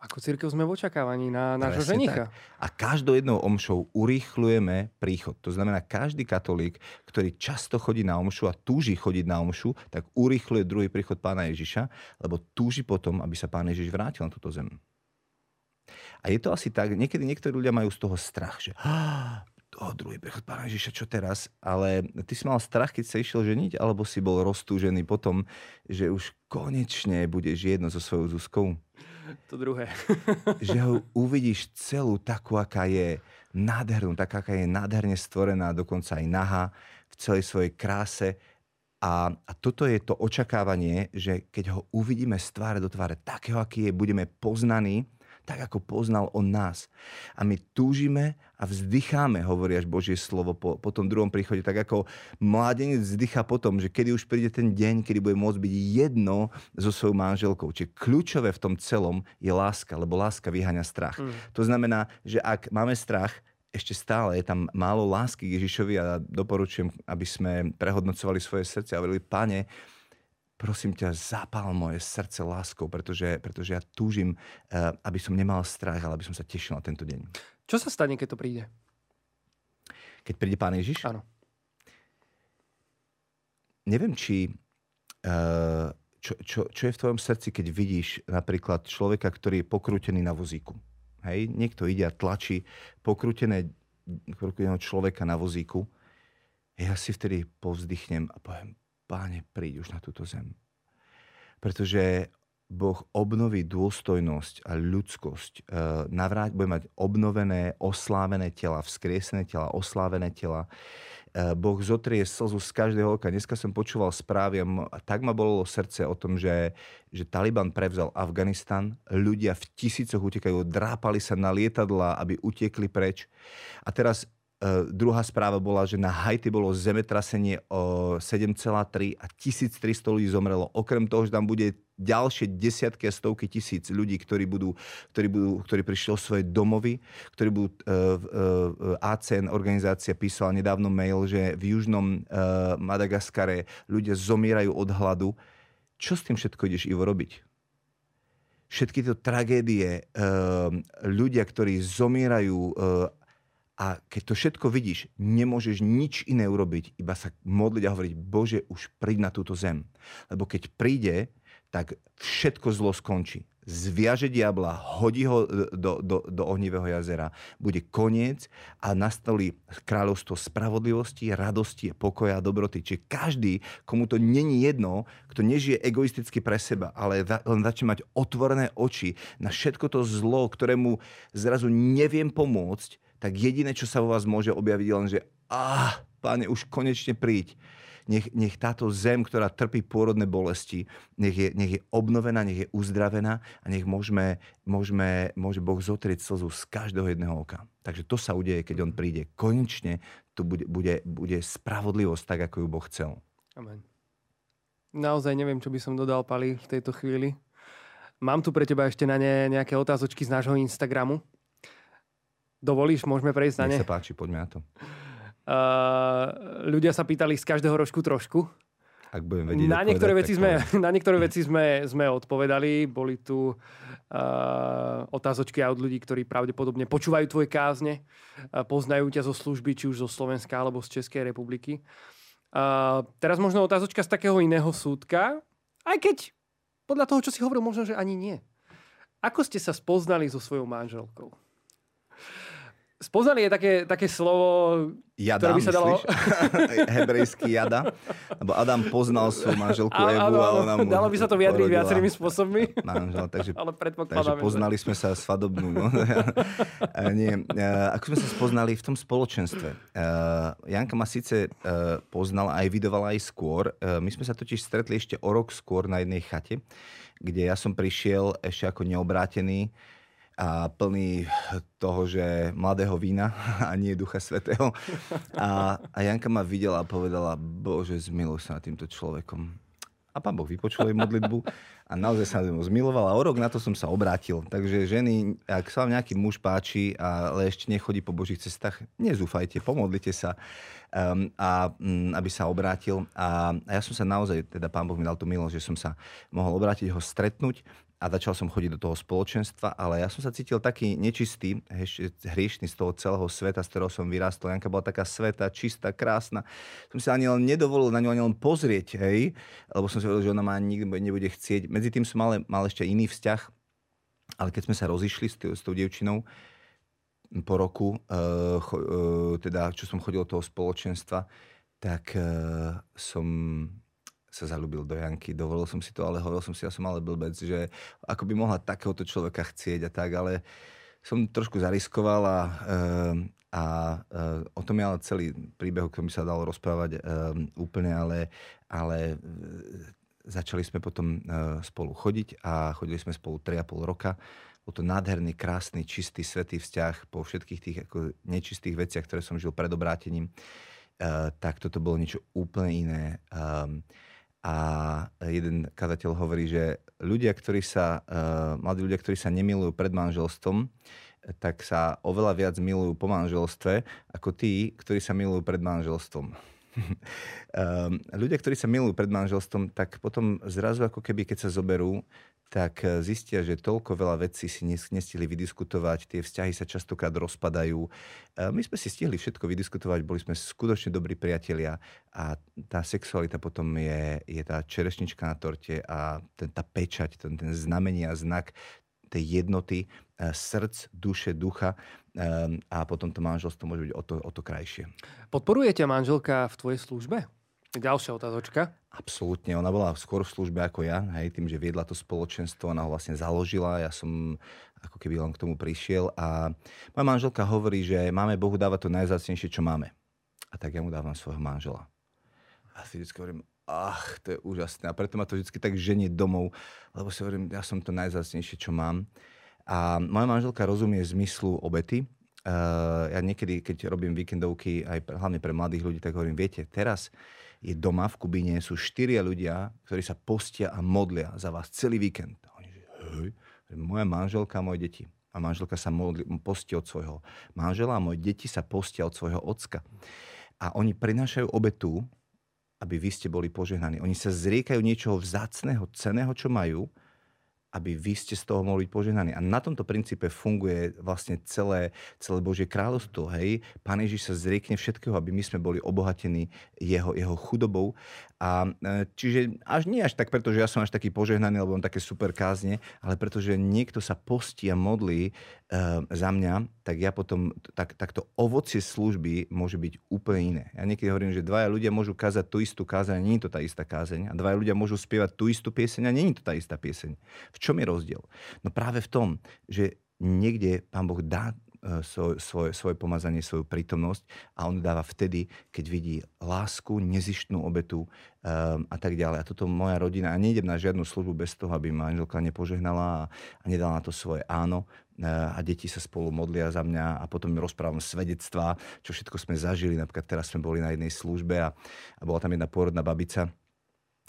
Ako cirkev sme v očakávaní na nášho ženicha. A každou jednou omšou urýchľujeme príchod. To znamená, každý katolík, ktorý často chodí na omšu a túži chodiť na omšu, tak urýchľuje druhý príchod Pána Ježiša, lebo túži potom, aby sa Pán Ježiš vrátil na túto zem. A je to asi tak, niekedy niektorí ľudia majú z toho strach, že druhý príchod Pána Ježiša, čo teraz? Ale ty si mal strach, keď sa išiel ženiť, alebo si bol roztúžený potom, že už konečne budeš jedno so svojou Zuzkou? To druhé. Že ho uvidíš celú takú, aká je nádhernú, taká, aká je nádherne stvorená, dokonca aj nahá, v celej svojej kráse. A toto je to očakávanie, že keď ho uvidíme z tváre do tváre takého, aký je, budeme poznaní, tak ako poznal on nás. A my túžime a vzdycháme, hovorí až Božie slovo po tom druhom príchode, tak ako mládenec vzdychá potom, že kedy už príde ten deň, kedy bude môcť byť jedno so svojou manželkou. Čiže kľúčové v tom celom je láska, lebo láska vyháňa strach. To znamená, že ak máme strach, ešte stále je tam málo lásky k Ježišovi, a doporučujem, aby sme prehodnocovali svoje srdce a hovorili, Pane, prosím ťa, zapál moje srdce láskou, pretože ja túžim, aby som nemal strach, ale aby som sa tešil na tento deň. Čo sa stane, keď to príde? Keď príde Pán Ježiš? Áno. Neviem, či čo je v tvojom srdci, keď vidíš napríklad človeka, ktorý je pokrútený na vozíku. Hej? Niekto ide a tlačí pokrúteného človeka na vozíku. Ja si vtedy povzdychnem a poviem, Páne, príď už na túto zem. Pretože Boh obnoví dôstojnosť a ľudskosť. Bude mať obnovené, oslávené tela, vzkriesené tela, oslávené tela. Boh zotrie slzu z každého oka. Dneska som počúval správy a tak ma bolelo srdce o tom, že Taliban prevzal Afganistan. Ľudia v tisícoch utekajú, drápali sa na lietadlá, aby utekli preč. A teraz druhá správa bola, že na Haiti bolo zemetrasenie o 7,3 a 1300 ľudí zomrelo. Okrem toho, že tam bude ďalšie desiatky a stovky tisíc ľudí, ktorí prišli o svoje domovy, ktorí budú... ACN organizácia písala nedávno mail, že v južnom Madagaskare ľudia zomierajú od hladu. Čo s tým všetko ideš, Ivo, robiť? Všetky to tragédie, ľudia, ktorí zomierajú... A keď to všetko vidíš, nemôžeš nič iné urobiť, iba sa modliť a hovoriť, Bože, už príď na túto zem. Lebo keď príde, tak všetko zlo skončí. Zviaže diabla, hodí ho do ohnivého jazera. Bude koniec a nastali kráľovstvo spravodlivosti, radosti, pokoja a dobroty. Čiže každý, komu to není jedno, kto nežije egoisticky pre seba, ale len začne mať otvorené oči na všetko to zlo, ktorému zrazu neviem pomôcť, tak jediné, čo sa vo vás môže objaviť, len, že Páne, už konečne príď. Nech táto zem, ktorá trpí pôrodné bolesti, nech je obnovená, nech je uzdravená a nech môže Boh zotrieť slzu z každého jedného oka. Takže to sa udeje, keď on príde. Konečne tu bude spravodlivosť tak, ako ju Boh chcel. Amen. Naozaj neviem, čo by som dodal, Pali, v tejto chvíli. Mám tu pre teba ešte na ne nejaké otázočky z nášho Instagramu. Dovolíš? Môžeme prejsť na ne? Nech sa páči, poďme na to. Ľudia sa pýtali z každého rožku trošku. Ak budem vedieť, na niektoré veci sme odpovedali. Boli tu otázočky aj od ľudí, ktorí pravdepodobne počúvajú tvoje kázne, poznajú ťa zo služby, či už zo Slovenska alebo z Českej republiky. Teraz možno otázočka z takého iného súdka, aj keď podľa toho, čo si hovoril, možno, že ani nie. Ako ste sa spoznali so svojou manželkou? Spoznali je také slovo, jada, ktoré by sa dalo... Hebrejský jada. Lebo Adam poznal svoju manželku Evu a ona mu... Dalo by sa to vyjadriť viacerými spôsobmi. Manžel, takže poznali sme sa svadobnú. No. Nie, ako sme sa spoznali v tom spoločenstve. Janka ma síce poznala aj videovala aj skôr. My sme sa totiž stretli ešte o rok skôr na jednej chate, kde ja som prišiel ešte ako neobrátený a plný toho, že mladého vína a nie Ducha Svätého. A Janka ma videla a povedala, Bože, zmiluj sa nad týmto človekom. A Pán Boh vypočul jej modlitbu a naozaj sa na ňom zmiloval a o rok na to som sa obrátil. Takže ženy, ak sa vám nejaký muž páči, ale ešte nechodí po Božích cestách, nezúfajte, pomodlite sa, aby sa obrátil. A ja som sa naozaj, teda Pán Boh mi dal tú milosť, že som sa mohol obrátiť, ho stretnúť. A začal som chodiť do toho spoločenstva, ale ja som sa cítil taký nečistý, hriešný z toho celého sveta, z ktorého som vyrástol. Janka bola taká svätá, čistá, krásna. Som si ani len nedovolil na ňu ani len pozrieť, hej? Lebo som si vedel, že ona ma nikdy nebude chcieť. Medzi tým som mal ešte iný vzťah, ale keď sme sa rozišli s tou dievčinou po roku, teda čo som chodil do toho spoločenstva, tak som... sa zaľúbil do Janky. Dovolil som si to, ale hovoril som si, ja som ale blbec, že ako by mohla takéhoto človeka chcieť a tak, ale som trošku zariskoval a o tom je ale celý príbeh, ktorý sa dalo rozprávať úplne, ale začali sme potom spolu chodiť a chodili sme spolu 3,5 roka. Bol to nádherný, krásny, čistý, svätý vzťah po všetkých tých ako nečistých veciach, ktoré som žil pred obrátením. Tak toto bolo niečo úplne iné. A jeden kazateľ hovorí, že mladí ľudia, ktorí sa nemilujú pred manželstvom, tak sa oveľa viac milujú po manželstve, ako tí, ktorí sa milujú pred manželstvom. Ľudia, ktorí sa milujú pred manželstvom, tak potom zrazu ako keby, keď sa zoberú, tak zistia, že toľko veľa vecí si nestihli vydiskutovať, tie vzťahy sa častokrát rozpadajú. My sme si stihli všetko vydiskutovať, boli sme skutočne dobrí priatelia a tá sexualita potom je tá čerešnička na torte a tá pečať, ten znamenie a znak tej jednoty, srdc, duše, ducha a potom to manželstvo môže byť o to krajšie. Podporuje ťa manželka v tvojej službe? Ďalšia otázočka. Absolútne. Ona bola skôr v službe ako ja, hej, tým, že viedla to spoločenstvo, ona ho vlastne založila, ja som ako keby len k tomu prišiel a moja manželka hovorí, že máme Bohu dávať to najvzácnejšie, čo máme. A tak ja mu dávam svojho manžela. A si vždycky hovorím, to je úžasné. A preto ma to vždycky tak ženie domov, lebo si hovorím, ja som to najvzácnejšie, čo mám. A moja manželka rozumie zmyslu obety. Ja niekedy, keď robím víkendovky, aj hlavne pre mladých ľudí, tak hovorím, viete, teraz je doma v Kubíne, sú 4 ľudia, ktorí sa postia a modlia za vás celý víkend. A oni, že hej, moja manželka a moje deti. A manželka sa postia od svojho manžela a moje deti sa postia od svojho ocka. A oni prinášajú obetu, aby vy ste boli požehnaní. Oni sa zriekajú niečoho vzácneho, cenného, čo majú, aby vy ste z toho mohli byť požehnaní. A na tomto princípe funguje vlastne celé Božie kráľovstvo. Hej? Pán Ježiš sa zriekne všetkého, aby my sme boli obohatení jeho chudobou. Čiže nie až tak, pretože ja som až taký požehnaný, lebo mám také super kázne, ale pretože niekto sa postí a modlí za mňa, tak ja potom takto ovocie služby môže byť úplne iné. Ja niekedy hovorím, že 2 ľudia môžu kázať tú istú kázeň, nie je to tá istá kázeň. A 2 ľudia môžu spievať tú istú pieseň a nie je to tá istá pieseň. V čom je rozdiel? No práve v tom, že niekde Pán Boh dá svoje pomazanie, svoju prítomnosť a on dáva vtedy, keď vidí lásku, nezištnú obetu a tak ďalej. A toto moja rodina, a nejdem na žiadnu službu bez toho, aby ma manželka nepožehnala a nedala na to svoje áno. A deti sa spolu modlia za mňa a potom im rozprávam svedectvá, čo všetko sme zažili. Napríklad teraz sme boli na jednej službe a bola tam jedna pôrodná babica,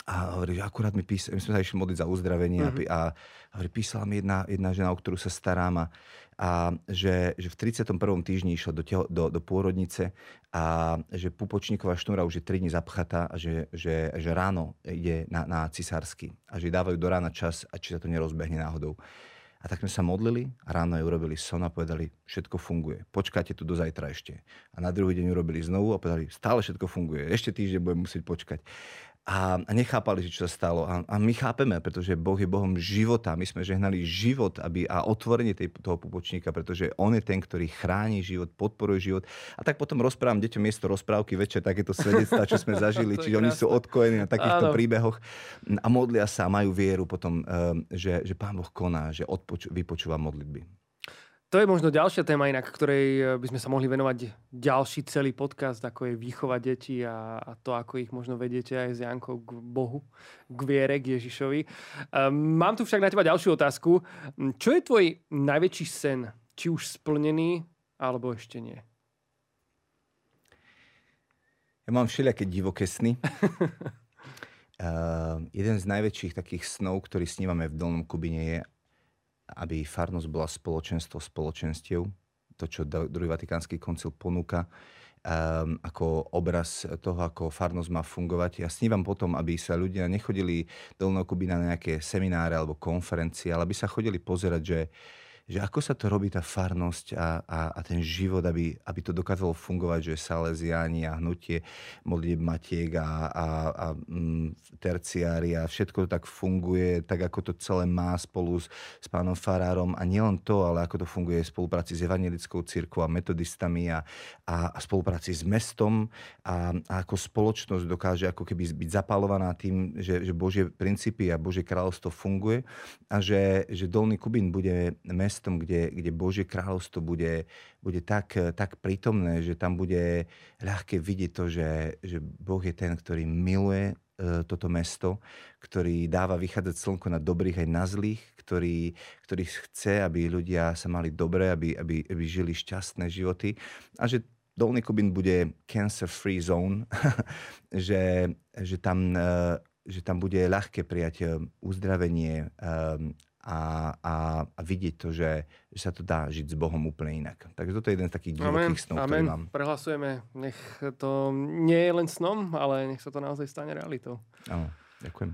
A hovorí, že akurát mi písala, my sme sa išli modliť za uzdravenie a hovorí, písala mi jedna žena, o ktorú sa starám a že v 31. týždni išla do pôrodnice a že pupočníková šnúra už je 3 dní zapchatá a že ráno ide na cisársky a že dávajú do rána čas a či sa to nerozbehne náhodou. A tak sme sa modlili a ráno ju urobili son a povedali, všetko funguje. Počkáte tu do zajtra ešte. A na druhý deň urobili znovu a povedali, stále všetko funguje. Ešte týždeň budem musieť počkať. A nechápali, že čo sa stalo. A my chápeme, pretože Boh je Bohom života. My sme žehnali život a otvorenie toho pupočníka, pretože on je ten, ktorý chráni život, podporuje život. A tak potom rozprávam deťom miesto rozprávky večer takéto svedectvá, čo sme zažili. Čiže oni sú odkojení na takýchto príbehoch. A modlia sa, majú vieru potom, že Pán Boh koná, že vypočúva modlitby. To je možno ďalšia téma inak, ktorej by sme sa mohli venovať ďalší celý podcast, ako je výchova detí a to, ako ich možno vediete aj s Jankou k Bohu, k viere, k Ježišovi. Mám tu však na teba ďalšiu otázku. Čo je tvoj najväčší sen? Či už splnený, alebo ešte nie? Ja mám všelijaké divoké sny. Jeden z najväčších takých snov, ktorý snívame v Dolnom Kubíne je, aby farnosť bola spoločenstvo spoločenstiev, to, čo druhý Vatikánsky koncil ponúka, ako obraz toho, ako farnosť má fungovať. Ja snívam potom, aby sa ľudia nechodili do Dolného Kubína na nejaké semináre alebo konferencie, ale aby sa chodili pozerať, že ako sa to robí tá farnosť a ten život, aby to dokázalo fungovať, že Salesiáni a hnutie modlieb matiek a terciári a všetko to tak funguje, tak ako to celé má spolu s pánom farárom a nielen to, ale ako to funguje v spolupráci s evanjelickou cirkvou a metodistami a spolupráci s mestom a ako spoločnosť dokáže ako keby byť zapálovaná tým, že Božie princípy a Božie kráľovstvo funguje a že Dolný Kubín bude mestom, kde Božie kráľovstvo bude tak prítomné, že tam bude ľahké vidieť to, že Boh je ten, ktorý miluje toto mesto, ktorý dáva vychádzať slnko na dobrých aj na zlých, ktorý chce, aby ľudia sa mali dobre, aby žili šťastné životy a že Dolný Kubín bude cancer-free zone, že tam bude ľahké prijať uzdravenie a vidieť to, že sa to dá žiť s Bohom úplne inak. Takže toto je jeden z takých divokých snov, ktorý mám. Prehlasujeme. Nech to nie je len snom, ale nech sa to naozaj stane realitou. Áno, ďakujem.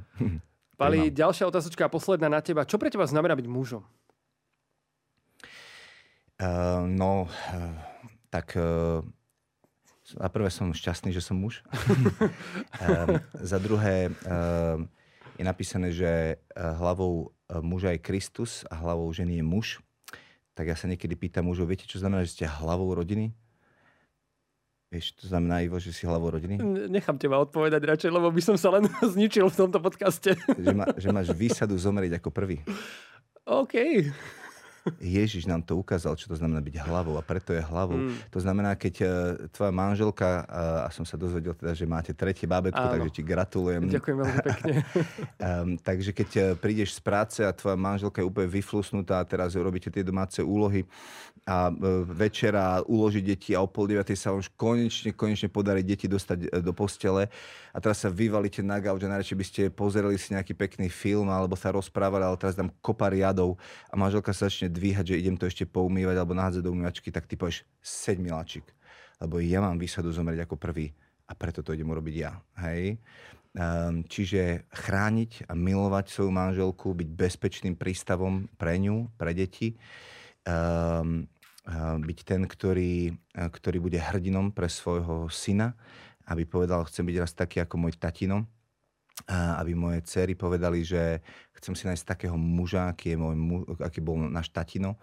Pali, ďalšia otázočka a posledná na teba. Čo pre teba znamená byť mužom? Za prvé som šťastný, že som muž. Za druhé je napísané, že hlavou muža je Kristus a hlavou ženy je muž. Tak ja sa niekedy pýtam mužov, viete, čo znamená, že ste hlavou rodiny? Vieš, to znamená, Ivo, že si hlavou rodiny? Nechám teba odpovedať radšej, lebo by som sa len zničil v tomto podcaste. Že máš výsadu zomrieť ako prvý. OK. Ježiš nám to ukázal, čo to znamená byť hlavou a preto je hlavou. To znamená, keď tvoja manželka, a som sa dozvedel teda, že máte tretie bábätko, takže ti gratulujem. Ďakujem veľmi pekne. Takže keď prídeš z práce a tvoja manželka je úplne vyflusnutá, teraz robíte tie domáce úlohy a večera uloží deti a o 8:30 sa už konečne podarí deti dostať do postele a teraz sa vyvalíte na gauč a najradšej by ste pozerali si nejaký pekný film alebo sa rozprávali, ale teraz dám kopa riadov a manželka sa začne dvíhať, že idem to ešte poumývať alebo nahádzať do umývačky, tak ty povieš, seď miláčik, lebo ja mám výsadu zomrieť ako prvý a preto to idem urobiť ja. Hej? Čiže chrániť a milovať svoju manželku, byť bezpečným prístavom pre ňu, pre deti, byť ten, ktorý bude hrdinom pre svojho syna, aby povedal, chcem byť raz taký ako môj tatino, aby moje dcery povedali, že chcem si nájsť takého muža, aký bol náš tatino.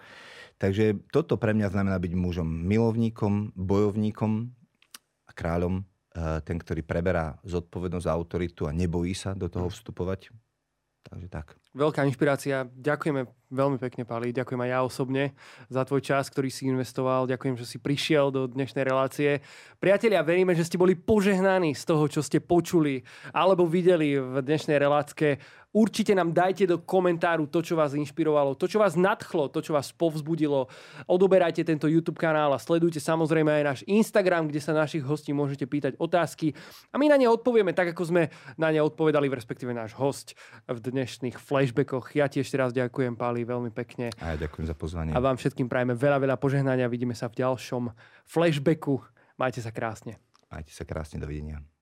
Takže toto pre mňa znamená byť mužom, milovníkom, bojovníkom a kráľom, ten, ktorý preberá zodpovednosť a autoritu a nebojí sa do toho vstupovať. Takže tak. Veľká inšpirácia. Ďakujeme veľmi pekne, Pali. Ďakujem aj ja osobne za tvoj čas, ktorý si investoval. Ďakujem, že si prišiel do dnešnej relácie. Priatelia, veríme, že ste boli požehnaní z toho, čo ste počuli alebo videli v dnešnej relácke. Určite nám dajte do komentáru to, čo vás inšpirovalo, to, čo vás nadchlo, to, čo vás povzbudilo. Odoberajte tento YouTube kanál a sledujte samozrejme aj náš Instagram, kde sa našich hostí môžete pýtať otázky a my na ne odpovieme tak, ako sme na ne odpovedali, respektíve náš host v dnešných flashbackoch. Ja ti ešte raz ďakujem, Pali, veľmi pekne. A ja ďakujem za pozvanie. A vám všetkým prajeme veľa, veľa požehnania. Vidíme sa v ďalšom flashbacku. Majte sa krásne. Majte sa krásne, dovidenia.